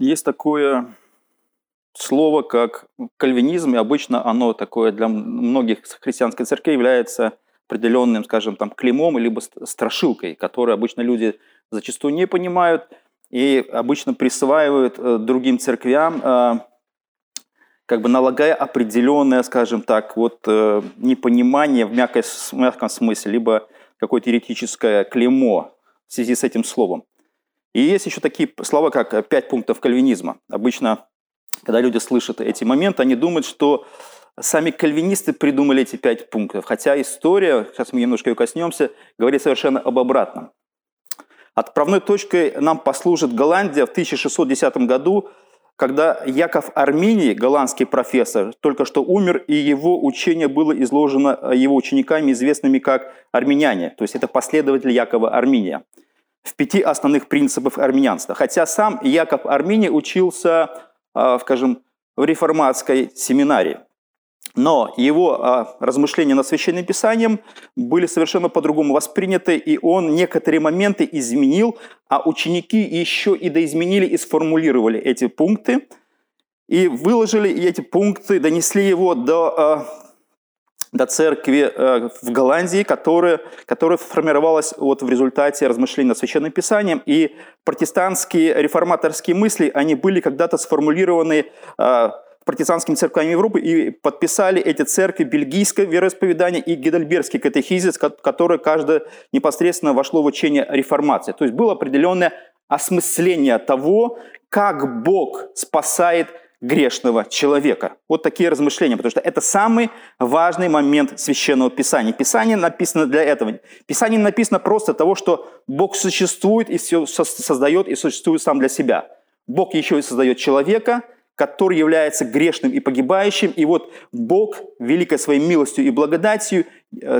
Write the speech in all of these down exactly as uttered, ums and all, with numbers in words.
Есть такое слово, как кальвинизм, и обычно оно такое для многих христианской церкви является определенным, скажем, там, клеймом либо страшилкой, которую обычно люди зачастую не понимают и обычно присваивают другим церквям, как бы налагая определенное, скажем так, вот непонимание в мягкой, в мягком смысле, либо какое-то еретическое клеймо в связи с этим словом. И есть еще такие слова, как «пять пунктов кальвинизма». Обычно, когда люди слышат эти моменты, они думают, что сами кальвинисты придумали эти пять пунктов. Хотя история, сейчас мы немножко ее коснемся, говорит совершенно об обратном. Отправной точкой нам послужит Голландия в тысяча шестьсот десятом году, когда Яков Арминий, голландский профессор, только что умер, и его учение было изложено его учениками, известными как арминяне. То есть это последователи Якова Арминия. В пяти основных принципах армянства. Хотя сам Яков Арминий учился, скажем, в реформатской семинарии. Но его размышления над Священным Писанием были совершенно по-другому восприняты, и он некоторые моменты изменил, а ученики еще и доизменили и сформулировали эти пункты, и выложили эти пункты, донесли его до, до церкви в Голландии, которая, которая формировалась вот в результате размышлений над Священным Писанием, и протестантские реформаторские мысли, они были когда-то сформулированы протестантскими церквами Европы, и подписали эти церкви Бельгийское вероисповедание и Гейдельбергский катехизис, которое каждое непосредственно вошло в учение реформации. То есть было определенное осмысление того, как Бог спасает грешного человека. Вот такие размышления, потому что это самый важный момент Священного Писания. Писание написано для этого. Писание написано просто того, что Бог существует и все создает, и существует сам для себя. Бог еще и создает человека, который является грешным и погибающим. И вот Бог, великой своей милостью и благодатью,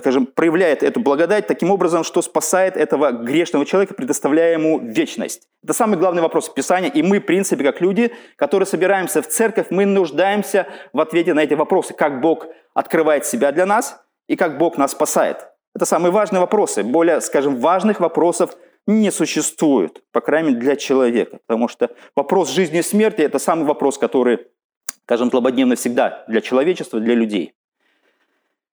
скажем, проявляет эту благодать таким образом, что спасает этого грешного человека, предоставляя ему вечность. Это самый главный вопрос Писания. И мы, в принципе, как люди, которые собираемся в церковь, мы нуждаемся в ответе на эти вопросы. Как Бог открывает себя для нас и как Бог нас спасает. Это самые важные вопросы. Более, скажем, важных вопросов не существует, по крайней мере, для человека. Потому что вопрос жизни и смерти – это самый вопрос, который, скажем, злободневно всегда для человечества, для людей.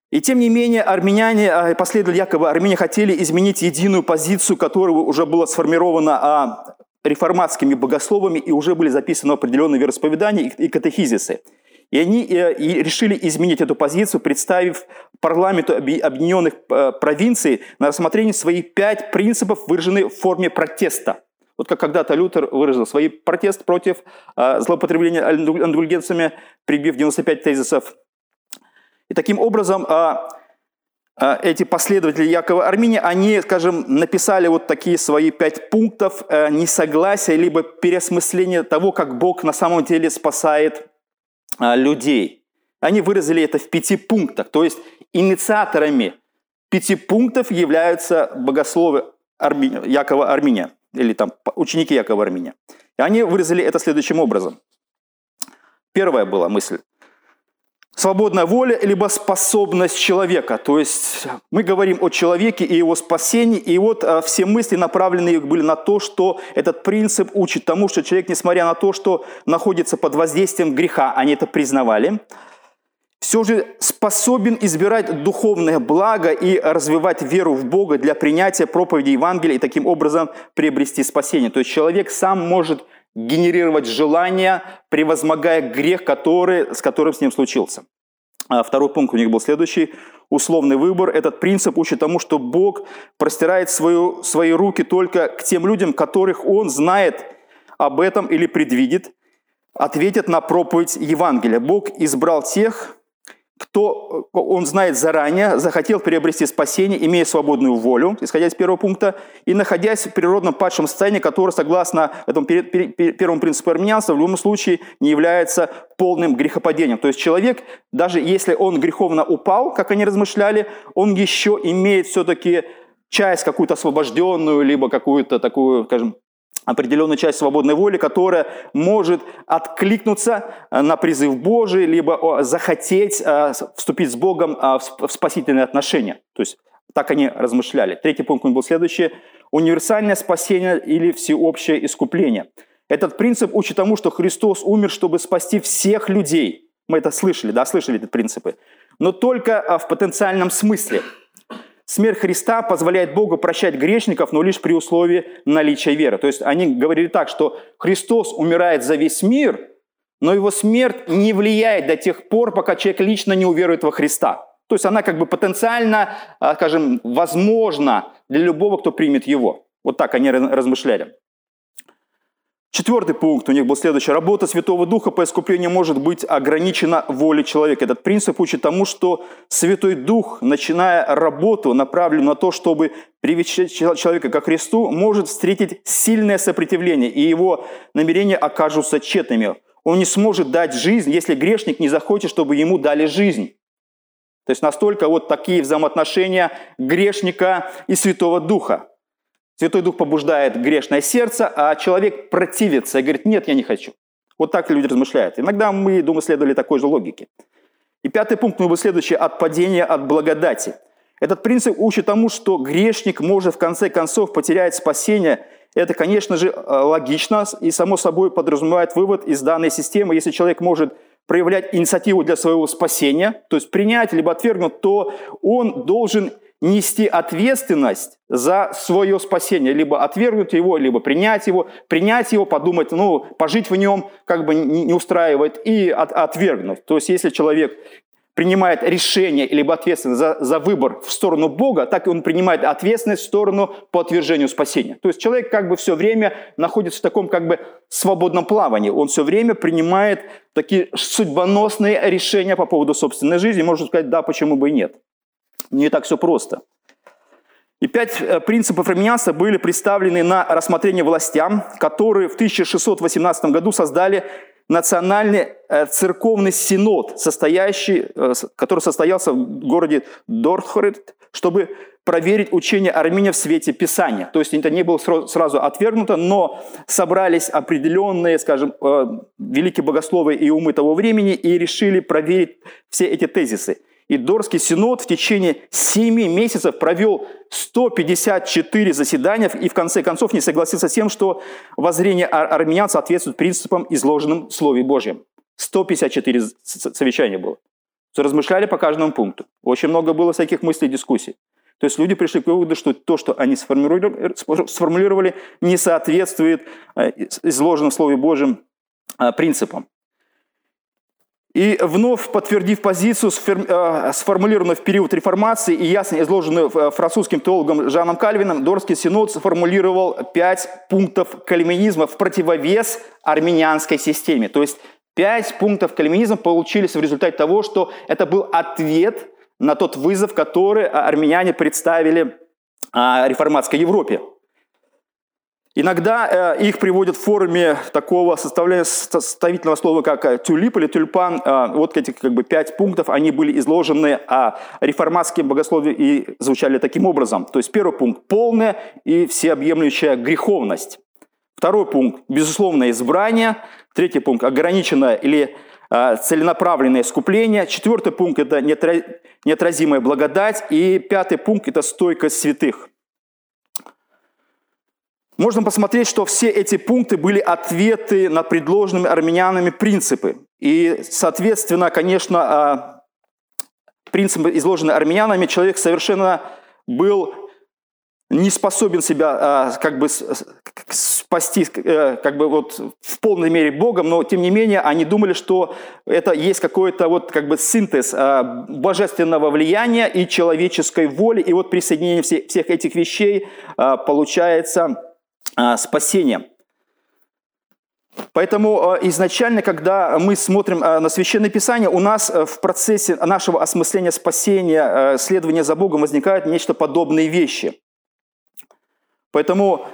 И тем не менее, армяне, последователи Якова Арминия, хотели изменить единую позицию, которая уже была сформирована реформатскими богословами, и уже были записаны определенные вероисповедания и катехизисы. И они решили изменить эту позицию, представив парламенту объединенных провинций на рассмотрение свои пять принципов, выраженных в форме протеста. Вот как когда-то Лютер выразил свой протест против злоупотребления индульгенциями, прибив девяносто пять тезисов. И таким образом эти последователи Якова Арминия, они, скажем, написали вот такие свои пять пунктов несогласия, либо переосмысления того, как Бог на самом деле спасает людей. Они выразили это в пяти пунктах. То есть инициаторами пяти пунктов являются богословы Арми... Якова Арминия, или там ученики Якова Арминия. И они выразили это следующим образом. Первая была мысль. Свободная воля, либо способность человека. То есть мы говорим о человеке и его спасении, и вот все мысли направлены были на то, что этот принцип учит тому, что человек, несмотря на то, что находится под воздействием греха, они это признавали, все же способен избирать духовное благо и развивать веру в Бога для принятия проповеди Евангелия и таким образом приобрести спасение. То есть человек сам может генерировать желание, превозмогая грех, который, с которым с ним случился. Второй пункт у них был следующий. Условный выбор. Этот принцип учит тому, что Бог простирает свою, свои руки только к тем людям, которых Он знает об этом или предвидит, ответит на проповедь Евангелия. Бог избрал тех, кто, Он знает заранее, захотел приобрести спасение, имея свободную волю, исходя из первого пункта, и находясь в природном падшем состоянии, которое, согласно этому первому принципу армянства, в любом случае не является полным грехопадением. То есть человек, даже если он греховно упал, как они размышляли, он еще имеет все-таки часть какую-то освобожденную, либо какую-то такую, скажем, определенную часть свободной воли, которая может откликнуться на призыв Божий, либо захотеть вступить с Богом в спасительные отношения. То есть так они размышляли. Третий пункт был следующий. Универсальное спасение или всеобщее искупление. Этот принцип учит тому, что Христос умер, чтобы спасти всех людей. Мы это слышали, да, слышали эти принципы. Но только в потенциальном смысле. Смерть Христа позволяет Богу прощать грешников, но лишь при условии наличия веры. То есть они говорили так, что Христос умирает за весь мир, но его смерть не влияет до тех пор, пока человек лично не уверует во Христа. То есть она как бы потенциально, скажем, возможна для любого, кто примет его. Вот так они размышляли. Четвертый пункт у них был следующий. Работа Святого Духа по искуплению может быть ограничена волей человека. Этот принцип учит тому, что Святой Дух, начиная работу, направленную на то, чтобы привести человека ко Христу, может встретить сильное сопротивление, и его намерения окажутся тщетными. Он не сможет дать жизнь, если грешник не захочет, чтобы ему дали жизнь. То есть настолько вот такие взаимоотношения грешника и Святого Духа. Святой Дух побуждает грешное сердце, а человек противится и говорит: нет, я не хочу. Вот так люди размышляют. Иногда мы, думаю, следовали такой же логике. И пятый пункт, ну, следующий, от падения от благодати. Этот принцип учит тому, что грешник может в конце концов потерять спасение. Это, конечно же, логично и само собой подразумевает вывод из данной системы. Если человек может проявлять инициативу для своего спасения, то есть принять либо отвергнуть, то он должен нести ответственность за свое спасение, либо отвергнуть его, либо принять его, принять его, подумать, ну, пожить в нем как бы не устраивает, и от, отвергнуть. То есть если человек принимает решение, либо ответственность за, за выбор в сторону Бога, так и он принимает ответственность в сторону по отвержению спасения. То есть человек как бы все время находится в таком как бы свободном плавании, он все время принимает такие судьбоносные решения по поводу собственной жизни, можно сказать, да, почему бы и нет. Не так все просто. И пять принципов арминяса были представлены на рассмотрение властям, которые в тысяча шестьсот восемнадцатом году создали национальный церковный синод, состоящий, который состоялся в городе Дортрехт, чтобы проверить учение армян в свете Писания. То есть это не было сразу отвергнуто, но собрались определенные, скажем, великие богословы и умы того времени и решили проверить все эти тезисы. И Дортский синод в течение семи месяцев провел сто пятьдесят четыре заседания и в конце концов не согласился с тем, что воззрение армян соответствует принципам, изложенным в Слове Божьем. сто пятьдесят четыре совещания было. Размышляли по каждому пункту. Очень много было всяких мыслей и дискуссий. То есть люди пришли к выводу, что то, что они сформулировали, не соответствует изложенным в Слове Божьем принципам. И вновь подтвердив позицию, сформулированную в период реформации и ясно изложенную французским теологом Жаном Кальвином, Дортский синод сформулировал пять пунктов кальвинизма в противовес арминианской системе. То есть пять пунктов кальвинизма получились в результате того, что это был ответ на тот вызов, который армяне представили реформатской Европе. Иногда э, их приводят в форме такого составительного слова, как тюлип или тюльпан. Э, вот эти как бы, пять пунктов, они были изложены э, реформатским богословием и звучали таким образом. То есть первый пункт – полная и всеобъемлющая греховность. Второй пункт – безусловное избрание. Третий пункт – ограниченное или э, целенаправленное искупление. Четвертый пункт – это неотразимая благодать. И пятый пункт – это стойкость святых. Можно посмотреть, что все эти пункты были ответы на предложенными армянами принципы. И, соответственно, конечно, принципы, изложенные армянами, человек совершенно был не способен себя как бы спасти как бы, вот, в полной мере Богом, но, тем не менее, они думали, что это есть какой-то вот, как бы, синтез божественного влияния и человеческой воли. И вот при соединении всех этих вещей получается... спасением. Поэтому изначально, когда мы смотрим на Священное Писание, у нас в процессе нашего осмысления спасения, следования за Богом возникают нечто подобные вещи. Поэтому,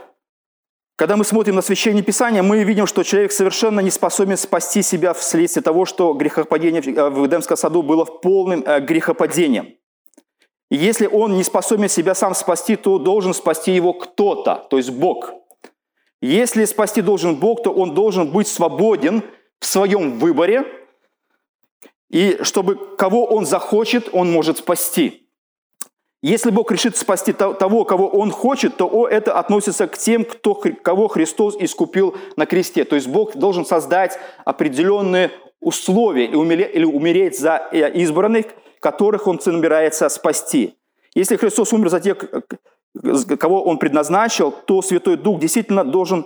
когда мы смотрим на Священное Писание, мы видим, что человек совершенно не способен спасти себя вследствие того, что грехопадение в Эдемском саду было полным грехопадением. И если он не способен себя сам спасти, то должен спасти его кто-то, то есть Бог. Если спасти должен Бог, то он должен быть свободен в своем выборе, и чтобы кого он захочет, он может спасти. Если Бог решит спасти того, кого Он хочет, то это относится к тем, кто, кого Христос искупил на кресте. То есть Бог должен создать определенные условия или умереть за избранных, которых Он собирается спасти. Если Христос умер за тех, кого Он предназначил, то Святой Дух действительно должен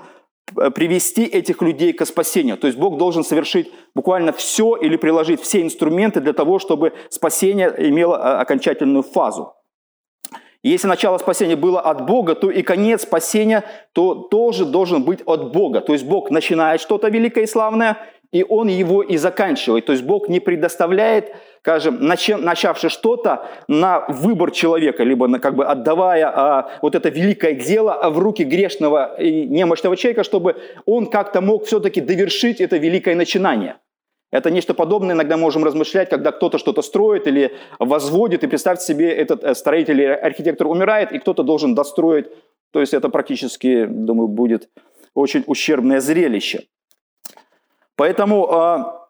привести этих людей к спасению. То есть Бог должен совершить буквально все или приложить все инструменты для того, чтобы спасение имело окончательную фазу. Если начало спасения было от Бога, то и конец спасения то тоже должен быть от Бога. То есть Бог начинает что-то великое и славное, и Он его и заканчивает. То есть Бог не предоставляет, скажем, начавши что-то на выбор человека, либо на, как бы отдавая а, вот это великое дело в руки грешного и немощного человека, чтобы он как-то мог все-таки довершить это великое начинание. Это нечто подобное иногда можем размышлять, когда кто-то что-то строит или возводит, и представьте себе, этот строитель или архитектор умирает, и кто-то должен достроить. То есть это практически, думаю, будет очень ущербное зрелище. Поэтому а,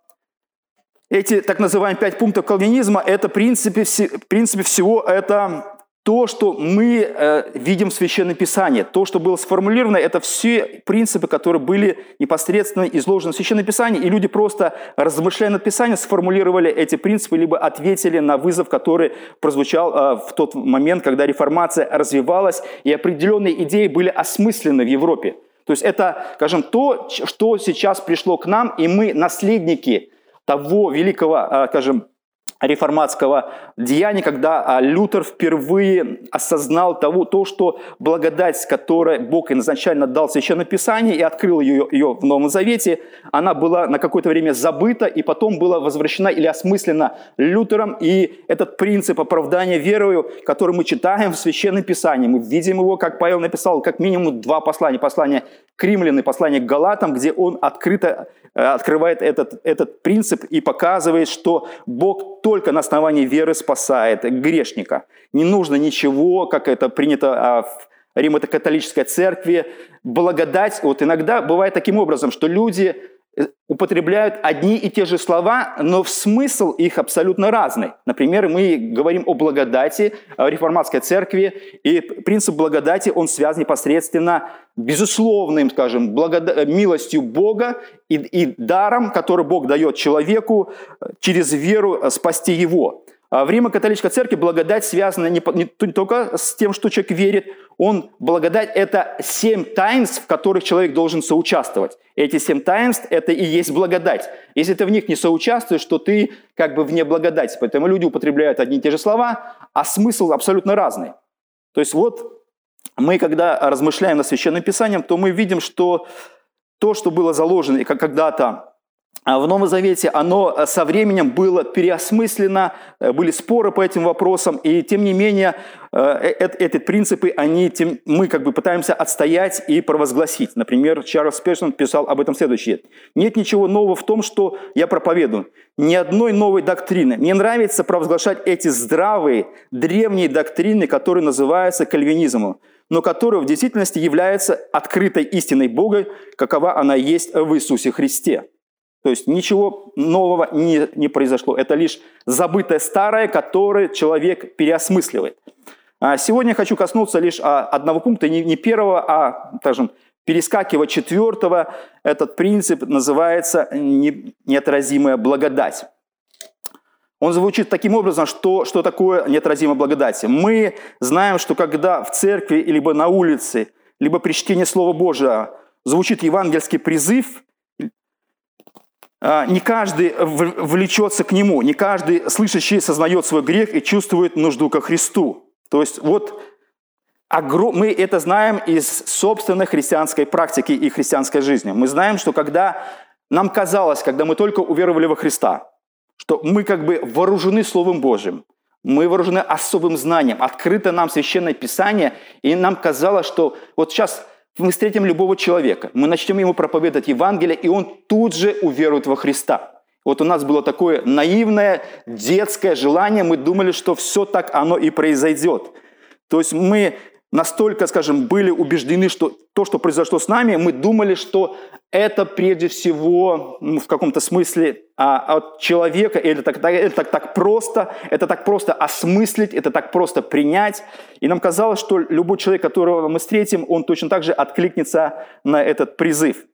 эти так называемые пять пунктов кальвинизма, это в принципе, в принципе всего это то, что мы а, видим в Священном Писании. То, что было сформулировано, это все принципы, которые были непосредственно изложены в Священном Писании, и люди просто, размышляя над Писанием, сформулировали эти принципы, либо ответили на вызов, который прозвучал а, в тот момент, когда реформация развивалась, и определенные идеи были осмыслены в Европе. То есть это, скажем, то, что сейчас пришло к нам, и мы наследники того великого, скажем, реформатского деяния, когда Лютер впервые осознал того, то, что благодать, которую Бог изначально дал в Священном Писании и открыл ее, ее в Новом Завете, она была на какое-то время забыта и потом была возвращена или осмыслена Лютером. И этот принцип оправдания верою, который мы читаем в Священном Писании, мы видим его, как Павел написал, как минимум два послания. Послание к Римлянам и послание к Галатам, где он открыто открывает этот, этот принцип и показывает, что Бог только на основании веры спасает грешника. Не нужно ничего, как это принято в Римо-католической церкви, благодать. Вот иногда бывает таким образом, что люди употребляют одни и те же слова, но смысл их абсолютно разный. Например, мы говорим о благодати в реформатской церкви, и принцип благодати, он связан непосредственно безусловным, скажем, благод... милостью Бога и, и даром, который Бог дает человеку через веру спасти его. В Римо-католической церкви благодать связана не, не, не только с тем, что человек верит, он, благодать – это семь таинств, в которых человек должен соучаствовать. Эти семь таинств – это и есть благодать. Если ты в них не соучаствуешь, то ты как бы вне благодати. Поэтому люди употребляют одни и те же слова, а смысл абсолютно разный. То есть вот мы, когда размышляем над Священным Писанием, то мы видим, что то, что было заложено когда-то в Новом Завете, оно со временем было переосмыслено, были споры по этим вопросам, и тем не менее эти принципы они, мы как бы пытаемся отстоять и провозгласить. Например, Чарльз Сперджен писал об этом следующее. «Нет ничего нового в том, что я проповедую. Ни одной новой доктрины. Мне нравится провозглашать эти здравые, древние доктрины, которые называются кальвинизмом, но которые в действительности являются открытой истиной Бога, какова она есть в Иисусе Христе». То есть ничего нового не, не произошло. Это лишь забытое старое, которое человек переосмысливает. Сегодня я хочу коснуться лишь одного пункта, не, не первого, а, скажем, перескакивая четвертого. Этот принцип называется «неотразимая благодать». Он звучит таким образом, что, что такое неотразимая благодать. Мы знаем, что когда в церкви, либо на улице, либо при чтении Слова Божьего звучит евангельский призыв, не каждый влечется к нему, не каждый слышащий сознает свой грех и чувствует нужду ко Христу. То есть вот мы это знаем из собственной христианской практики и христианской жизни. Мы знаем, что когда нам казалось, когда мы только уверовали во Христа, что мы как бы вооружены Словом Божьим, мы вооружены особым знанием, открыто нам Священное Писание, и нам казалось, что вот сейчас мы встретим любого человека, мы начнем ему проповедовать Евангелие, и он тут же уверует во Христа. Вот у нас было такое наивное, детское желание, мы думали, что все так оно и произойдет. То есть мы настолько, скажем, были убеждены, что то, что произошло с нами, мы думали, что это прежде всего, ну, в каком-то смысле, а, от человека, или так, так, это так, так просто, это так просто осмыслить, это так просто принять. И нам казалось, что любой человек, которого мы встретим, он точно так же откликнется на этот призыв.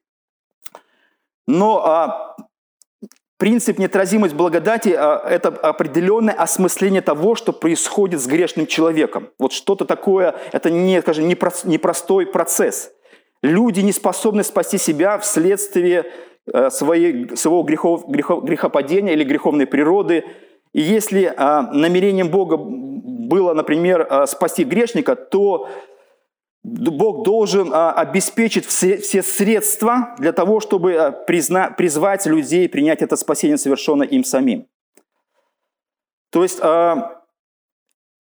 Но а, принцип неотразимость благодати а, – это определенное осмысление того, что происходит с грешным человеком. Вот что-то такое, это не, скажем, не про, непростой процесс. Люди не способны спасти себя вследствие а, своей, своего грехов, грехов, грехопадения или греховной природы. И если а, намерением Бога было, например, а, спасти грешника, то Бог должен а, обеспечить все, все средства для того, чтобы а, призна, призвать людей принять это спасение, совершенное им самим. То есть а,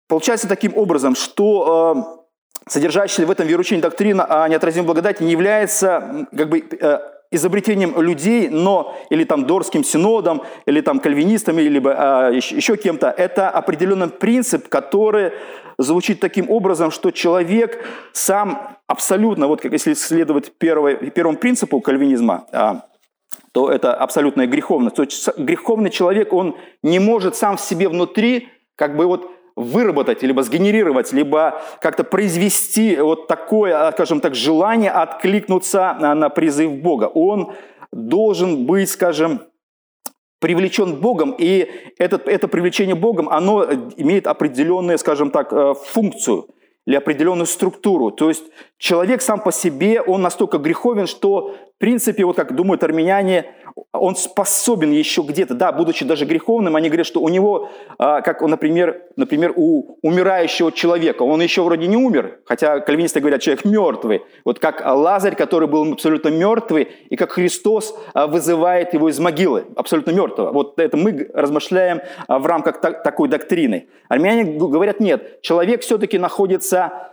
получается таким образом, что а, содержащая в этом вероучении доктрина о неотразимой благодати не является как бы а, изобретением людей, но или там Дортским синодом, или там кальвинистами, либо а, еще, еще кем-то. Это определенный принцип, который звучит таким образом, что человек сам абсолютно, вот если следовать первой, первому принципу кальвинизма, а, то это абсолютная греховность. То есть греховный человек, он не может сам в себе внутри как бы вот выработать, либо сгенерировать, либо как-то произвести вот такое, скажем так, желание откликнуться на, на призыв Бога. Он должен быть, скажем, привлечен Богом, и этот, это привлечение Богом, оно имеет определенную, скажем так, функцию или определенную структуру. То есть человек сам по себе, он настолько греховен, что, в принципе, вот как думают арминяне, он способен еще где-то, да, будучи даже греховным, они говорят, что у него, как, например, например, у умирающего человека, он еще вроде не умер, хотя кальвинисты говорят, человек мертвый. Вот как Лазарь, который был абсолютно мертвый, и как Христос вызывает его из могилы, абсолютно мертвого. Вот это мы размышляем в рамках такой доктрины. Армяне говорят, нет, человек все-таки находится,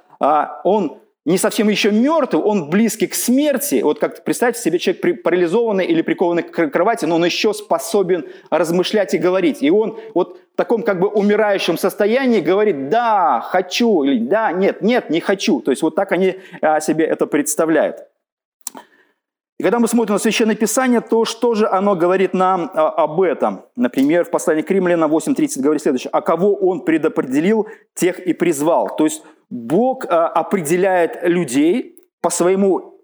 он не совсем еще мертв, он близкий к смерти. Вот как представьте себе, человек парализованный или прикованный к кровати, но он еще способен размышлять и говорить. И он вот в таком как бы умирающем состоянии говорит «да, хочу» или «да, нет, нет, не хочу». То есть вот так они себе это представляют. И когда мы смотрим на Священное Писание, то что же оно говорит нам об этом? Например, в послании к Римлянам восемь тридцать говорит следующее: «А кого он предопределил, тех и призвал». То есть Бог определяет людей по своему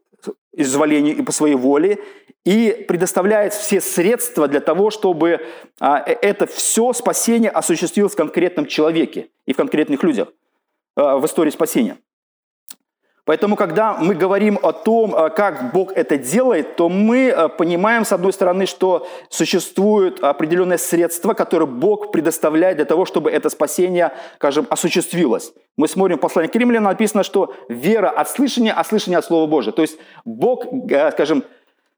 изволению и по своей воле и предоставляет все средства для того, чтобы это все спасение осуществилось в конкретном человеке и в конкретных людях в истории спасения. Поэтому, когда мы говорим о том, как Бог это делает, то мы понимаем, с одной стороны, что существует определенное средство, которое Бог предоставляет для того, чтобы это спасение, скажем, осуществилось. Мы смотрим в послании к Римлянам, написано, что вера от слышания, а слышание от Слова Божия. То есть Бог, скажем,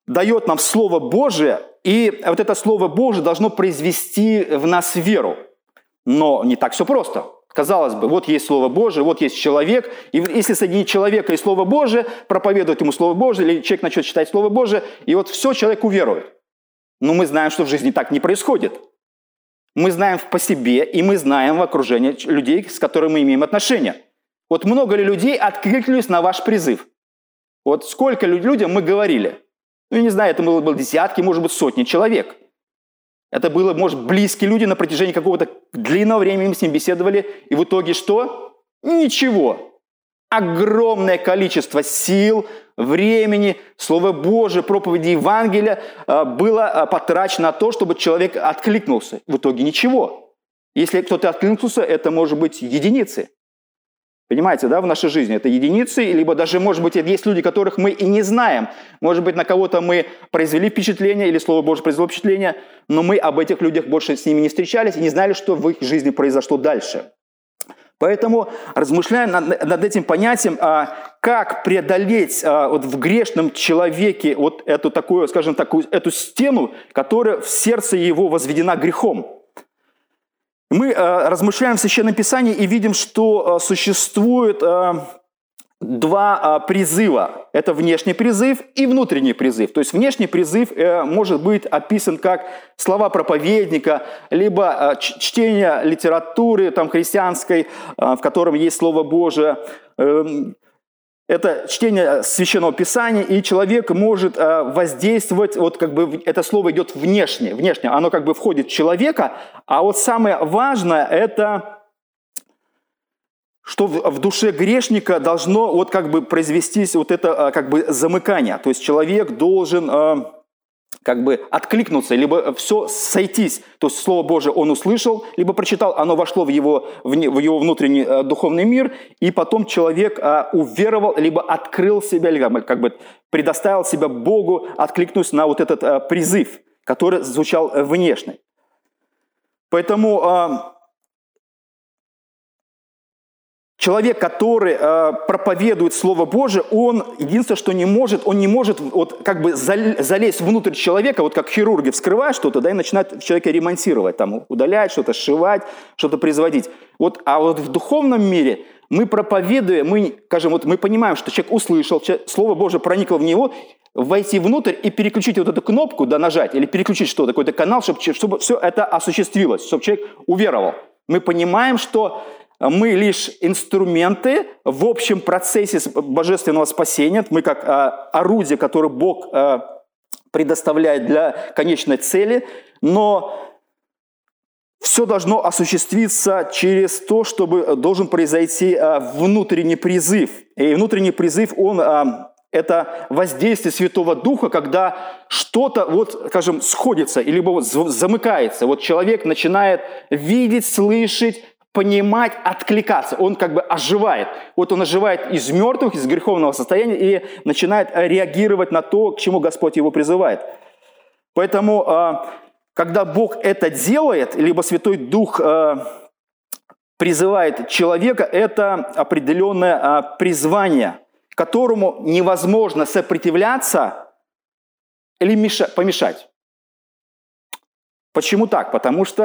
дает нам Слово Божие, и вот это Слово Божие должно произвести в нас веру. Но не так все просто. Казалось бы, вот есть Слово Божие, вот есть человек, и если соединить человека и Слово Божие, проповедовать ему Слово Божие, или человек начнет читать Слово Божие, и вот все, человек уверует. Но мы знаем, что в жизни так не происходит. Мы знаем по себе, и мы знаем в окружении людей, с которыми мы имеем отношения. Вот много ли людей откликнулись на ваш призыв? Вот сколько людям мы говорили? Ну, я не знаю, это было десятки, может быть, сотни человек. Это было, может, близкие люди на протяжении какого-то длинного времени, мы с ним беседовали, и в итоге что? Ничего. Огромное количество сил, времени, Слова Божие, проповеди Евангелия было потрачено на то, чтобы человек откликнулся. В итоге ничего. Если кто-то откликнулся, это может быть единицы. Понимаете, да, в нашей жизни это единицы, либо даже, может быть, есть люди, которых мы и не знаем. Может быть, на кого-то мы произвели впечатление, или Слово Божие произвело впечатление, но мы об этих людях больше с ними не встречались и не знали, что в их жизни произошло дальше. Поэтому, размышляя над, над этим понятием, а, как преодолеть а, вот в грешном человеке вот эту такую, скажем так, эту стену, которая в сердце его возведена грехом. Мы э, размышляем в Священном Писании и видим, что э, существует э, два э, призыва. Это внешний призыв и внутренний призыв. То есть внешний призыв э, может быть описан как слова проповедника, либо э, чтение литературы там, христианской, э, в котором есть Слово Божие, Это чтение Священного Писания, и человек может воздействовать, вот как бы это слово идет внешне, внешне, оно как бы входит в человека, а вот самое важное это, что в душе грешника должно вот как бы произвестись вот это как бы замыкание, то есть человек должен как бы откликнуться, либо все сойтись. То есть Слово Божие он услышал, либо прочитал, оно вошло в его, в его внутренний э, духовный мир, и потом человек э, уверовал, либо открыл себя, либо как бы предоставил себя Богу, откликнусь на вот этот э, призыв, который звучал внешне. Поэтому э, человек, который э, проповедует Слово Божие, он единственное, что не может, он не может вот, как бы залезть внутрь человека, вот как хирурги вскрывают что-то, да, и начинают в человеке ремонтировать, там, удалять что-то, сшивать, что-то производить. Вот, а вот в духовном мире мы проповедуем, мы, скажем, вот мы понимаем, что человек услышал, человек, Слово Божие проникло в него, войти внутрь и переключить вот эту кнопку, да, нажать, или переключить что-то, какой-то канал, чтобы, чтобы все это осуществилось, чтобы человек уверовал. Мы понимаем, что мы лишь инструменты в общем процессе божественного спасения. Мы как а, орудие, которое Бог а, предоставляет для конечной цели. Но все должно осуществиться через то, чтобы должен произойти а, внутренний призыв. И внутренний призыв, он... А, Это воздействие Святого Духа, когда что-то, вот, скажем, сходится, или вот замыкается. Вот человек начинает видеть, слышать, понимать, откликаться. Он как бы оживает. Вот он оживает из мертвых, из греховного состояния и начинает реагировать на то, к чему Господь его призывает. Поэтому, когда Бог это делает, либо Святой Дух призывает человека, это определенное призвание, которому невозможно сопротивляться или мешать, помешать. Почему так? Потому что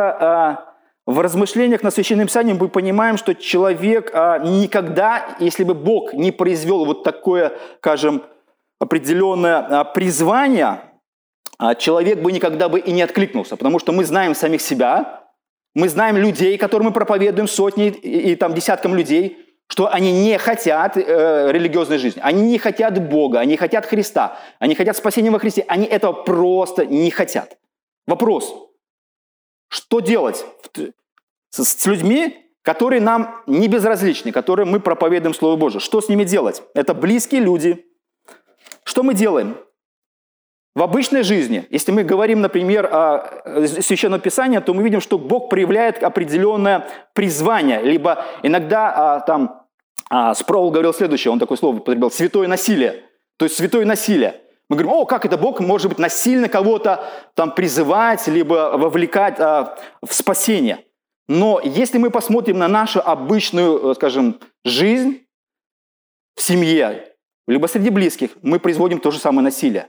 э, в размышлениях над Священным Писанием мы понимаем, что человек э, никогда, если бы Бог не произвел вот такое, скажем, определенное э, призвание, э, человек бы никогда бы и не откликнулся, потому что мы знаем самих себя, мы знаем людей, которым мы проповедуем, сотни и, и там десяткам людей, что они не хотят э, религиозной жизни, они не хотят Бога, они хотят Христа, они хотят спасения во Христе, они этого просто не хотят. Вопрос, что делать с, с людьми, которые нам не безразличны, которые мы проповедуем Слово Божие? Что с ними делать? Это близкие люди. Что мы делаем? В обычной жизни, если мы говорим, например, о Священном Писании, то мы видим, что Бог проявляет определенное призвание, либо иногда там Спроул говорил следующее, он такое слово употребил, святое насилие, то есть святое насилие. Мы говорим, о, как это Бог может быть насильно кого-то там призывать, либо вовлекать а, в спасение. Но если мы посмотрим на нашу обычную, скажем, жизнь в семье, либо среди близких, мы производим то же самое насилие.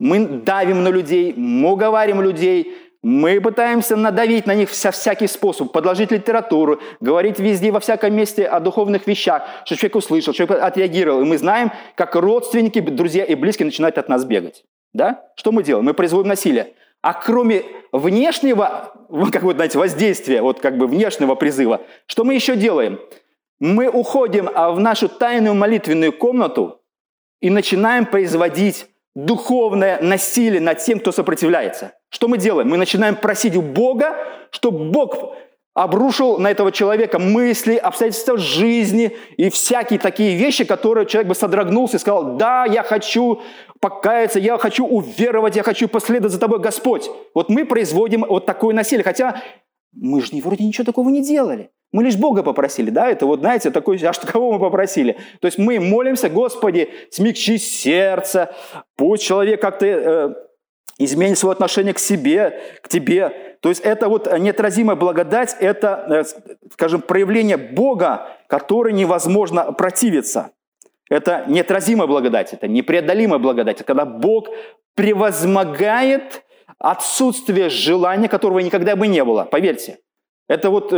Мы давим на людей, мы уговариваем людей, мы пытаемся надавить на них со всяких способов, подложить литературу, говорить везде, во всяком месте о духовных вещах, что человек услышал, человек отреагировал. И мы знаем, как родственники, друзья и близкие начинают от нас бегать. Да? Что мы делаем? Мы производим насилие. А кроме внешнего, как вы знаете, воздействия, вот как бы внешнего призыва, что мы еще делаем? Мы уходим в нашу тайную молитвенную комнату и начинаем производить духовное насилие над тем, кто сопротивляется. Что мы делаем? Мы начинаем просить у Бога, чтобы Бог обрушил на этого человека мысли, обстоятельства жизни и всякие такие вещи, которые человек бы содрогнулся и сказал, да, я хочу покаяться, я хочу уверовать, я хочу последовать за тобой, Господь. Вот мы производим вот такое насилие, хотя мы же вроде ничего такого не делали. Мы лишь Бога попросили, да, это вот, знаете, такой, а что, кого мы попросили? То есть мы молимся, Господи, смягчи сердце, пусть человек как-то э, изменит свое отношение к себе, к Тебе. То есть это вот неотразимая благодать, это, э, скажем, проявление Бога, которой невозможно противиться. Это неотразимая благодать, это непреодолимая благодать, когда Бог превозмогает отсутствие желания, которого никогда бы не было, поверьте. Это вот, э,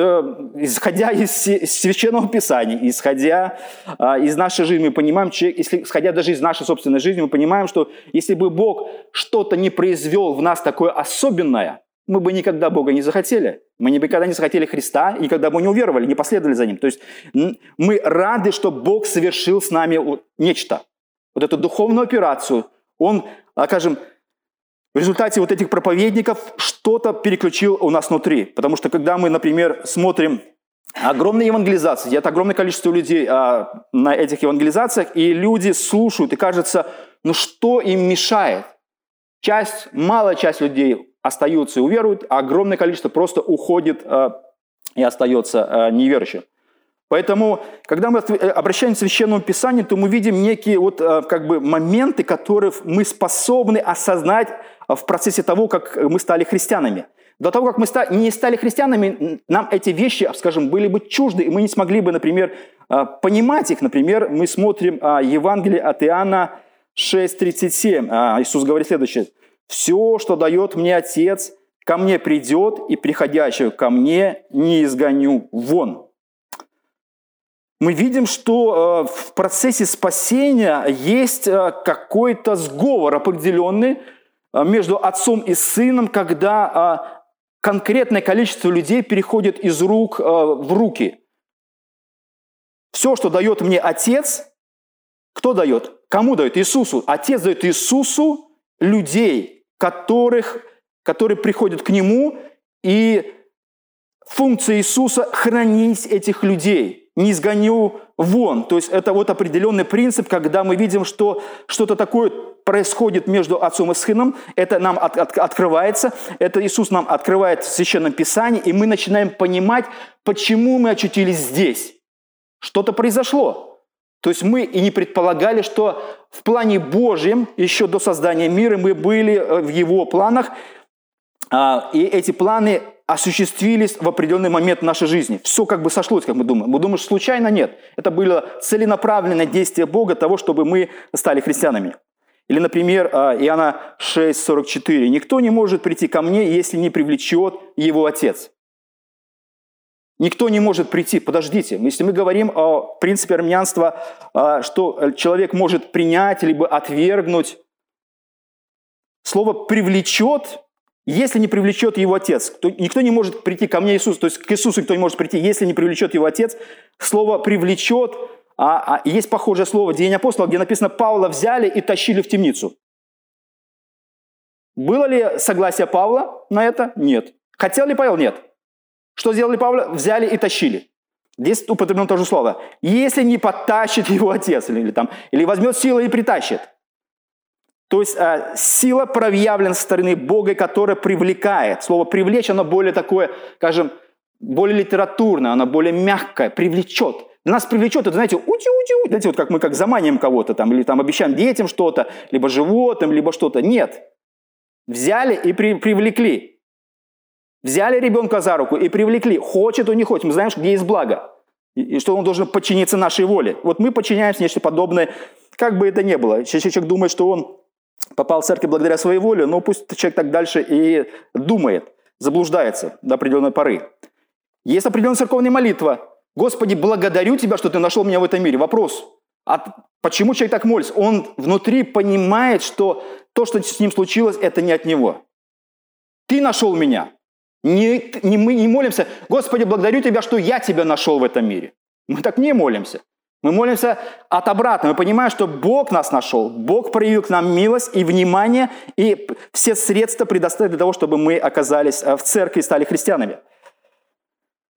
исходя из Священного Писания, исходя э, из нашей жизни, мы понимаем, человек, если, исходя даже из нашей собственной жизни, мы понимаем, что если бы Бог что-то не произвел в нас такое особенное, мы бы никогда Бога не захотели, мы никогда не захотели Христа, и никогда бы не уверовали, не последовали за Ним. То есть мы рады, что Бог совершил с нами нечто, вот эту духовную операцию. Он, скажем, в результате вот этих проповедников что-то переключил у нас внутри. Потому что когда мы, например, смотрим огромные евангелизации, это огромное количество людей а, на этих евангелизациях, и люди слушают, и кажется, ну что им мешает? Часть, малая часть людей остаются и уверуют, а огромное количество просто уходит а, и остается а, неверующим. Поэтому, когда мы обращаемся к Священному Писанию, то мы видим некие вот, а, как бы моменты, которые мы способны осознать в процессе того, как мы стали христианами. До того, как мы ста- не стали христианами, нам эти вещи, скажем, были бы чужды, и мы не смогли бы, например, понимать их. Например, мы смотрим Евангелие от Иоанна шесть тридцать семь. Иисус говорит следующее. «Все, что дает мне Отец, ко мне придет, и приходящего ко мне не изгоню вон». Мы видим, что в процессе спасения есть какой-то сговор определенный между Отцом и Сыном, когда конкретное количество людей переходит из рук э, в руки. Все, что дает мне Отец, кто дает? Кому дает? Иисусу. Отец дает Иисусу людей, которых, которые приходят к Нему, и функция Иисуса – хранить этих людей, не изгоню вон. То есть это вот определенный принцип, когда мы видим, что что-то такое происходит между Отцом и Сыном, это нам от, от, открывается, это Иисус нам открывает в Священном Писании, и мы начинаем понимать, почему мы очутились здесь. Что-то произошло. То есть мы и не предполагали, что в плане Божьем, еще до создания мира, мы были в Его планах, и эти планы осуществились в определенный момент нашей жизни. Все как бы сошлось, как мы думаем. Мы думаем, что случайно нет. Это было целенаправленное действие Бога того, чтобы мы стали христианами. Или, например, Иоанна шесть сорок четыре. «Никто не может прийти ко мне, если не привлечет его Отец». Никто не может прийти. Подождите, если мы говорим о принципе армянства, что человек может принять либо отвергнуть, слово «привлечет», если не привлечет его Отец. Никто не может прийти ко мне, Иисусу, то есть к Иисусу никто не может прийти, если не привлечет его Отец. Слово «привлечет» А, а есть похожее слово в «Деяниях апостолов», где написано «Павла взяли и тащили в темницу». Было ли согласие Павла на это? Нет. Хотел ли Павел? Нет. Что сделали Павла? Взяли и тащили. Здесь употреблено то же слово. Если не подтащит его Отец, или, или, там, или возьмет силу и притащит. То есть а, сила проявлена со стороны Бога, которая привлекает. Слово «привлечь» оно более такое, скажем, более литературное, оно более мягкое, привлечет. Нас привлечет, это, знаете, утю-утю, знаете, вот как мы как заманим кого-то там, или там обещаем детям что-то, либо животным, либо что-то. Нет. Взяли и при, привлекли. Взяли ребенка за руку и привлекли. Хочет он, не хочет. Мы знаем, что где есть благо. И, и что он должен подчиниться нашей воле. Вот мы подчиняемся нечто подобное, как бы это ни было. Человек думает, что он попал в церковь благодаря своей воле, но пусть человек так дальше и думает, заблуждается до определенной поры. Есть определенная церковная молитва. «Господи, благодарю Тебя, что Ты нашел меня в этом мире». Вопрос, а почему человек так молится? Он внутри понимает, что то, что с ним случилось, это не от него. «Ты нашел меня». Не, не, мы не молимся «Господи, благодарю Тебя, что я Тебя нашел в этом мире». Мы так не молимся. Мы молимся от обратного. Мы понимаем, что Бог нас нашел. Бог проявил к нам милость и внимание, и все средства предоставил для того, чтобы мы оказались в церкви и стали христианами.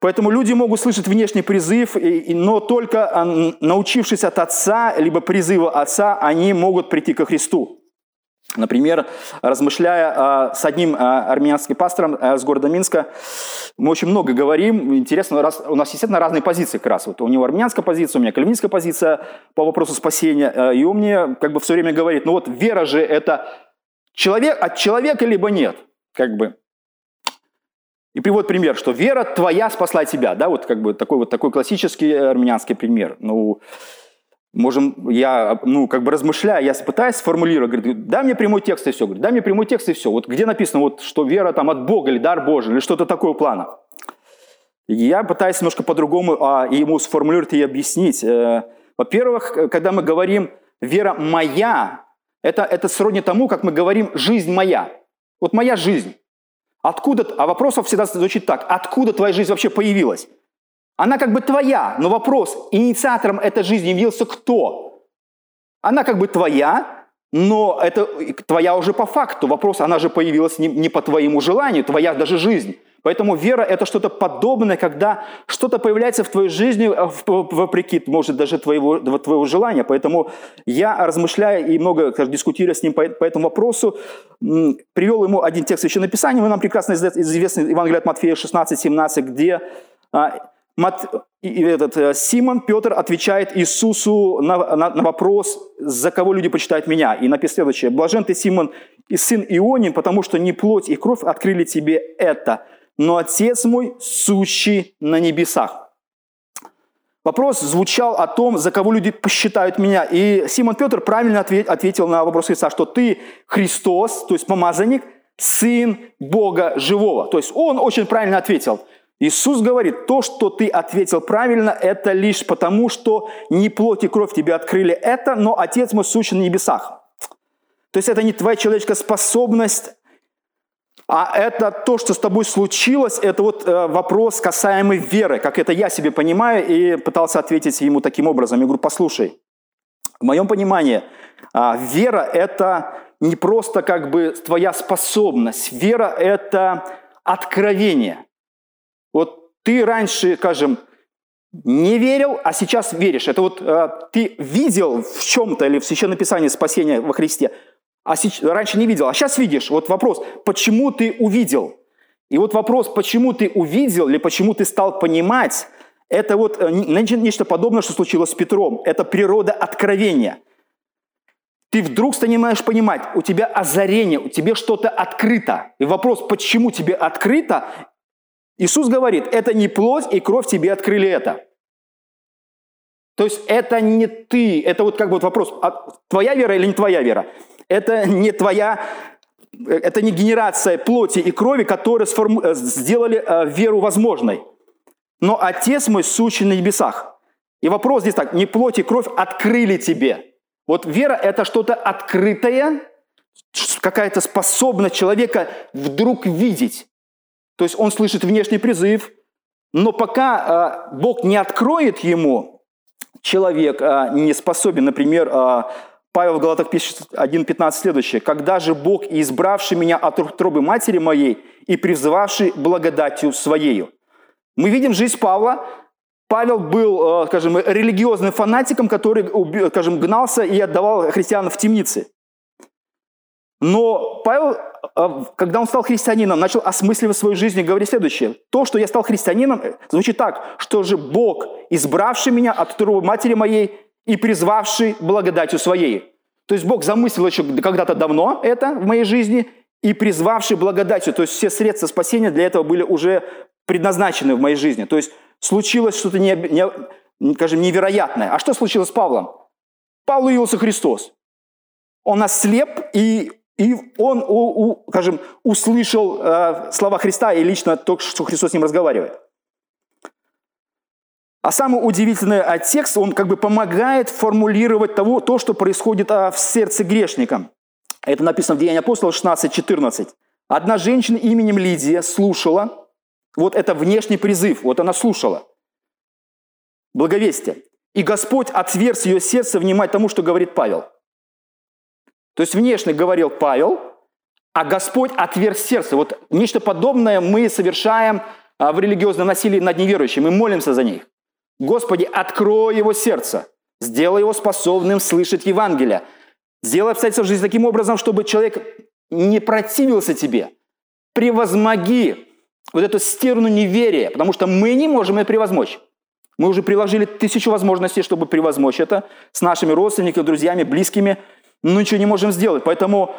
Поэтому люди могут слышать внешний призыв, но только научившись от Отца, либо призыва Отца, они могут прийти ко Христу. Например, размышляя с одним армянским пастором с города Минска, мы очень много говорим. Интересно, раз, у нас, естественно, разные позиции как раз. Вот у него армянская позиция, у меня кальвинистская позиция по вопросу спасения. И он мне как бы все время говорит, ну вот вера же это человек, от человека либо нет, как бы. И приводит пример, что вера твоя спасла тебя, да, вот как бы такой вот такой классический армянский пример. Ну, можем я, ну, как бы размышляя, я пытаюсь сформулировать, говорю, дай мне прямой текст и все, говорю, дай мне прямой текст и все. Вот где написано, вот, что вера там от Бога или дар Божий, или что-то такого плана. Я пытаюсь немножко по-другому а, ему сформулировать и объяснить. Во-первых, когда мы говорим «вера моя», это, это сродни тому, как мы говорим «жизнь моя». Вот моя жизнь. Откуда, а вопрос всегда звучит так: откуда твоя жизнь вообще появилась? Она как бы твоя, но вопрос, инициатором этой жизни явился кто? Она как бы твоя, но это твоя уже по факту. Вопрос, она же появилась не, не по твоему желанию, твоя даже жизнь. Поэтому вера – это что-то подобное, когда что-то появляется в твоей жизни вопреки, может, даже твоего, твоего желания. Поэтому я, размышляя и много дискутируя с ним по, по этому вопросу, привел ему один текст Священного Писания, нам прекрасно известный Евангелие от Матфея шестнадцать семнадцать, где Мат, этот, Симон Петр отвечает Иисусу на, на, на вопрос, за кого люди почитают меня. И написано следующее: «Блажен ты, Симон, и сын Ионин, потому что не плоть и кровь открыли тебе это, но Отец мой, сущий на небесах». Вопрос звучал о том, за кого люди посчитают меня. И Симон Петр правильно ответил на вопрос Иисуса, что ты Христос, то есть помазанник, сын Бога живого. То есть он очень правильно ответил. Иисус говорит, то, что ты ответил правильно, это лишь потому, что не плоть и кровь тебе открыли это, но Отец мой, сущий на небесах. То есть это не твоя человеческая способность, а это то, что с тобой случилось, это вот э, вопрос, касаемый веры, как это я себе понимаю, и пытался ответить ему таким образом. Я говорю, послушай, в моем понимании, э, вера – это не просто как бы твоя способность, вера – это откровение. Вот ты раньше, скажем, не верил, а сейчас веришь. Это вот э, ты видел в чем-то или в Священном Писании спасение во Христе, а сейчас, раньше не видел, а сейчас видишь. Вот вопрос, почему ты увидел? И вот вопрос, почему ты увидел или почему ты стал понимать, это вот нечто подобное, что случилось с Петром. Это природа откровения. Ты вдруг становишься понимать, у тебя озарение, у тебя что-то открыто. И вопрос, почему тебе открыто? Иисус говорит, это не плоть и кровь тебе открыли это. То есть это не ты, это вот как бы вот вопрос, твоя вера или не твоя вера? Это не твоя, это не генерация плоти и крови, которые сформу... сделали э, веру возможной. Но Отец мой, сущий на небесах. И вопрос здесь так, не плоть и кровь открыли тебе. Вот вера – это что-то открытое, какая-то способность человека вдруг видеть. То есть он слышит внешний призыв, но пока э, Бог не откроет ему, человек э, не способен, например, э, Павел в Галатах пишет один пятнадцать следующее. «Когда же Бог, избравший меня от утробы матери моей и призвавший благодатью своею». Мы видим жизнь Павла. Павел был, скажем, религиозным фанатиком, который, скажем, гнался и отдавал христиан в темницы. Но Павел, когда он стал христианином, начал осмысливать свою жизнь и говорит следующее. «То, что я стал христианином, звучит так, что же Бог, избравший меня от утробы матери моей, и призвавший благодатью своей». То есть Бог замыслил еще когда-то давно это в моей жизни, и призвавший благодатью. То есть все средства спасения для этого были уже предназначены в моей жизни. То есть случилось что-то, не, не, скажем, невероятное. А что случилось с Павлом? Павлу явился Христос. Он ослеп, и, и он, у, у, скажем, услышал э, слова Христа и лично то, что Христос с ним разговаривает. А самый удивительный текст, он как бы помогает формулировать того, то, что происходит в сердце грешника. Это написано в Деянии апостолов шестнадцать четырнадцать. «Одна женщина именем Лидия слушала». Вот это внешний призыв. Вот она слушала. Благовестие. «И Господь отверз ее сердце внимать тому, что говорит Павел». То есть внешне говорил Павел, а Господь отверз сердце. Вот нечто подобное мы совершаем в религиозном насилии над неверующими. Мы молимся за них. Господи, открой его сердце, сделай его способным слышать Евангелие, сделай обстоятельства в жизни таким образом, чтобы человек не противился тебе, превозмоги вот эту стерну неверия, потому что мы не можем это превозмочь. Мы уже приложили тысячу возможностей, чтобы превозмочь это с нашими родственниками, друзьями, близкими, но ничего не можем сделать. Поэтому,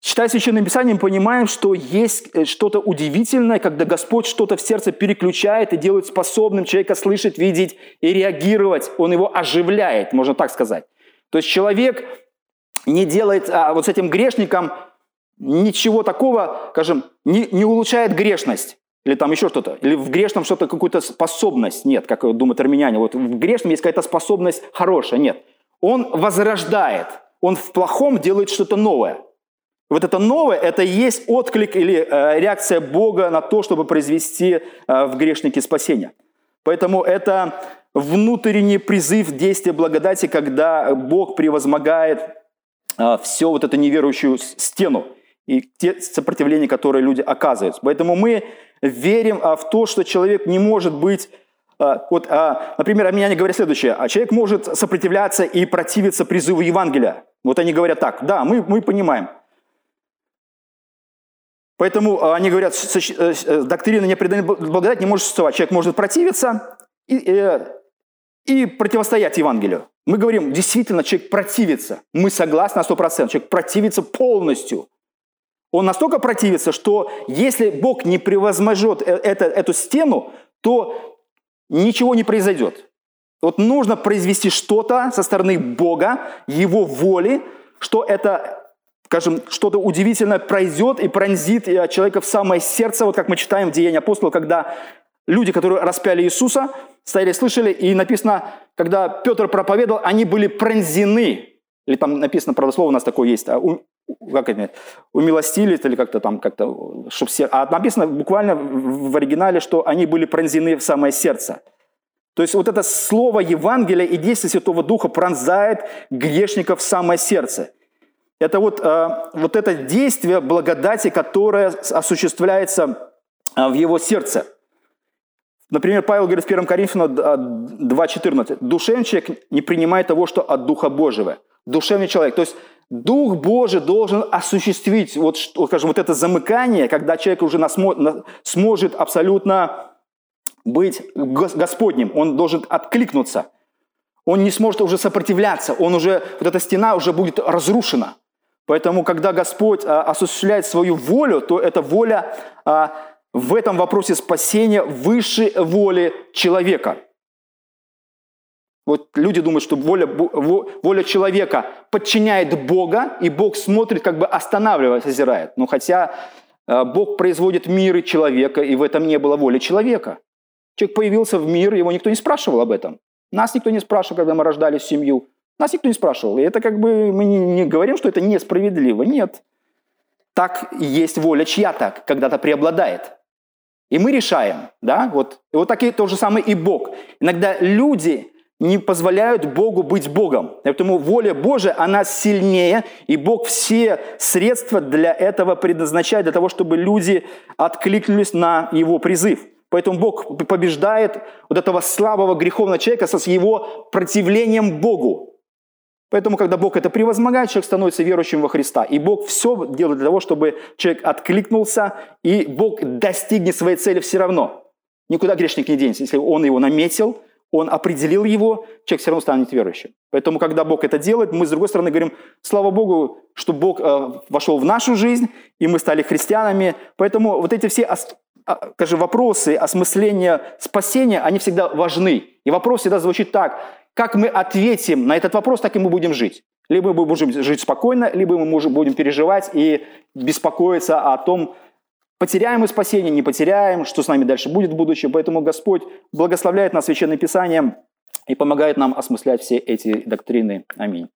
читая Священное Писание, мы понимаем, что есть что-то удивительное, когда Господь что-то в сердце переключает и делает способным человека слышать, видеть и реагировать. Он его оживляет, можно так сказать. То есть человек не делает а, вот с этим грешником ничего такого, скажем, не, не улучшает грешность. Или там еще что-то. Или в грешном что-то, какую-то способность. Нет, как думают арминяне. Вот в грешном есть какая-то способность хорошая. Нет. Он возрождает. Он в плохом делает что-то новое. Вот это новое, это и есть отклик или реакция Бога на то, чтобы произвести в грешнике спасение. Поэтому это внутренний призыв действия благодати, когда Бог превозмогает всю вот эту неверующую стену и те сопротивления, которые люди оказывают. Поэтому мы верим в то, что человек не может быть... Вот, например, арминяне говорят следующее. Человек может сопротивляться и противиться призыву Евангелия. Вот они говорят так. Да, мы, мы понимаем. Поэтому они говорят, доктрина неоправдания благодати не может существовать. Человек может противиться и, и, и противостоять Евангелию. Мы говорим, действительно, человек противится. Мы согласны на сто процентов. Человек противится полностью. Он настолько противится, что если Бог не превозможет это, эту стену, то ничего не произойдет. Вот нужно произвести что-то со стороны Бога, Его воли, что это... Скажем, что-то удивительное произойдет и пронзит человека в самое сердце, вот как мы читаем в Деянии апостолов, когда люди, которые распяли Иисуса, стояли, слышали, и написано, когда Петр проповедовал, они были пронзены, или там написано, правда, слово у нас такое есть, а у, как это, умилостились, или как-то там, как-то, чтобы все, а написано буквально в оригинале, что они были пронзены в самое сердце. То есть вот это слово Евангелия и действие Святого Духа пронзает грешников в самое сердце. Это вот, вот это действие благодати, которое осуществляется в его сердце. Например, Павел говорит в первом Коринфянам два четырнадцать. Душевный человек не принимает того, что от Духа Божьего. Душевный человек. То есть Дух Божий должен осуществить вот, скажем, вот это замыкание, когда человек уже насмо... сможет абсолютно быть Господним. Он должен откликнуться. Он не сможет уже сопротивляться. Он уже, вот эта стена уже будет разрушена. Поэтому, когда Господь а, осуществляет свою волю, то эта воля а, в этом вопросе спасения выше воли человека. Вот люди думают, что воля, воля человека подчиняет Бога, и Бог смотрит, как бы останавливаясь, озирает. Но хотя а, Бог производит мир и человека, и в этом не было воли человека. Человек появился в мир, его никто не спрашивал об этом. Нас никто не спрашивал, когда мы рождались в семью. Нас никто не спрашивал. И это как бы мы не, не говорим, что это несправедливо. Нет. Так и есть воля чья-то, когда-то преобладает. И мы решаем. Да? Вот, и вот так и то же самое и Бог. Иногда люди не позволяют Богу быть Богом. Поэтому воля Божия, она сильнее. И Бог все средства для этого предназначает, для того, чтобы люди откликнулись на его призыв. Поэтому Бог побеждает вот этого слабого греховного человека со его противлением Богу. Поэтому, когда Бог это превозмогает, человек становится верующим во Христа. И Бог все делает для того, чтобы человек откликнулся, и Бог достигнет своей цели все равно. Никуда грешник не денется. Если он его наметил, он определил его, человек все равно станет верующим. Поэтому, когда Бог это делает, мы, с другой стороны, говорим, слава Богу, что Бог э, вошел в нашу жизнь, и мы стали христианами. Поэтому вот эти все... Ос- Скажи, вопросы осмысления спасения, они всегда важны. И вопрос всегда звучит так. Как мы ответим на этот вопрос, так и мы будем жить. Либо мы будем жить спокойно, либо мы будем переживать и беспокоиться о том, потеряем мы спасение, не потеряем, что с нами дальше будет в будущем. Поэтому Господь благословляет нас Священным Писанием и помогает нам осмыслять все эти доктрины. Аминь.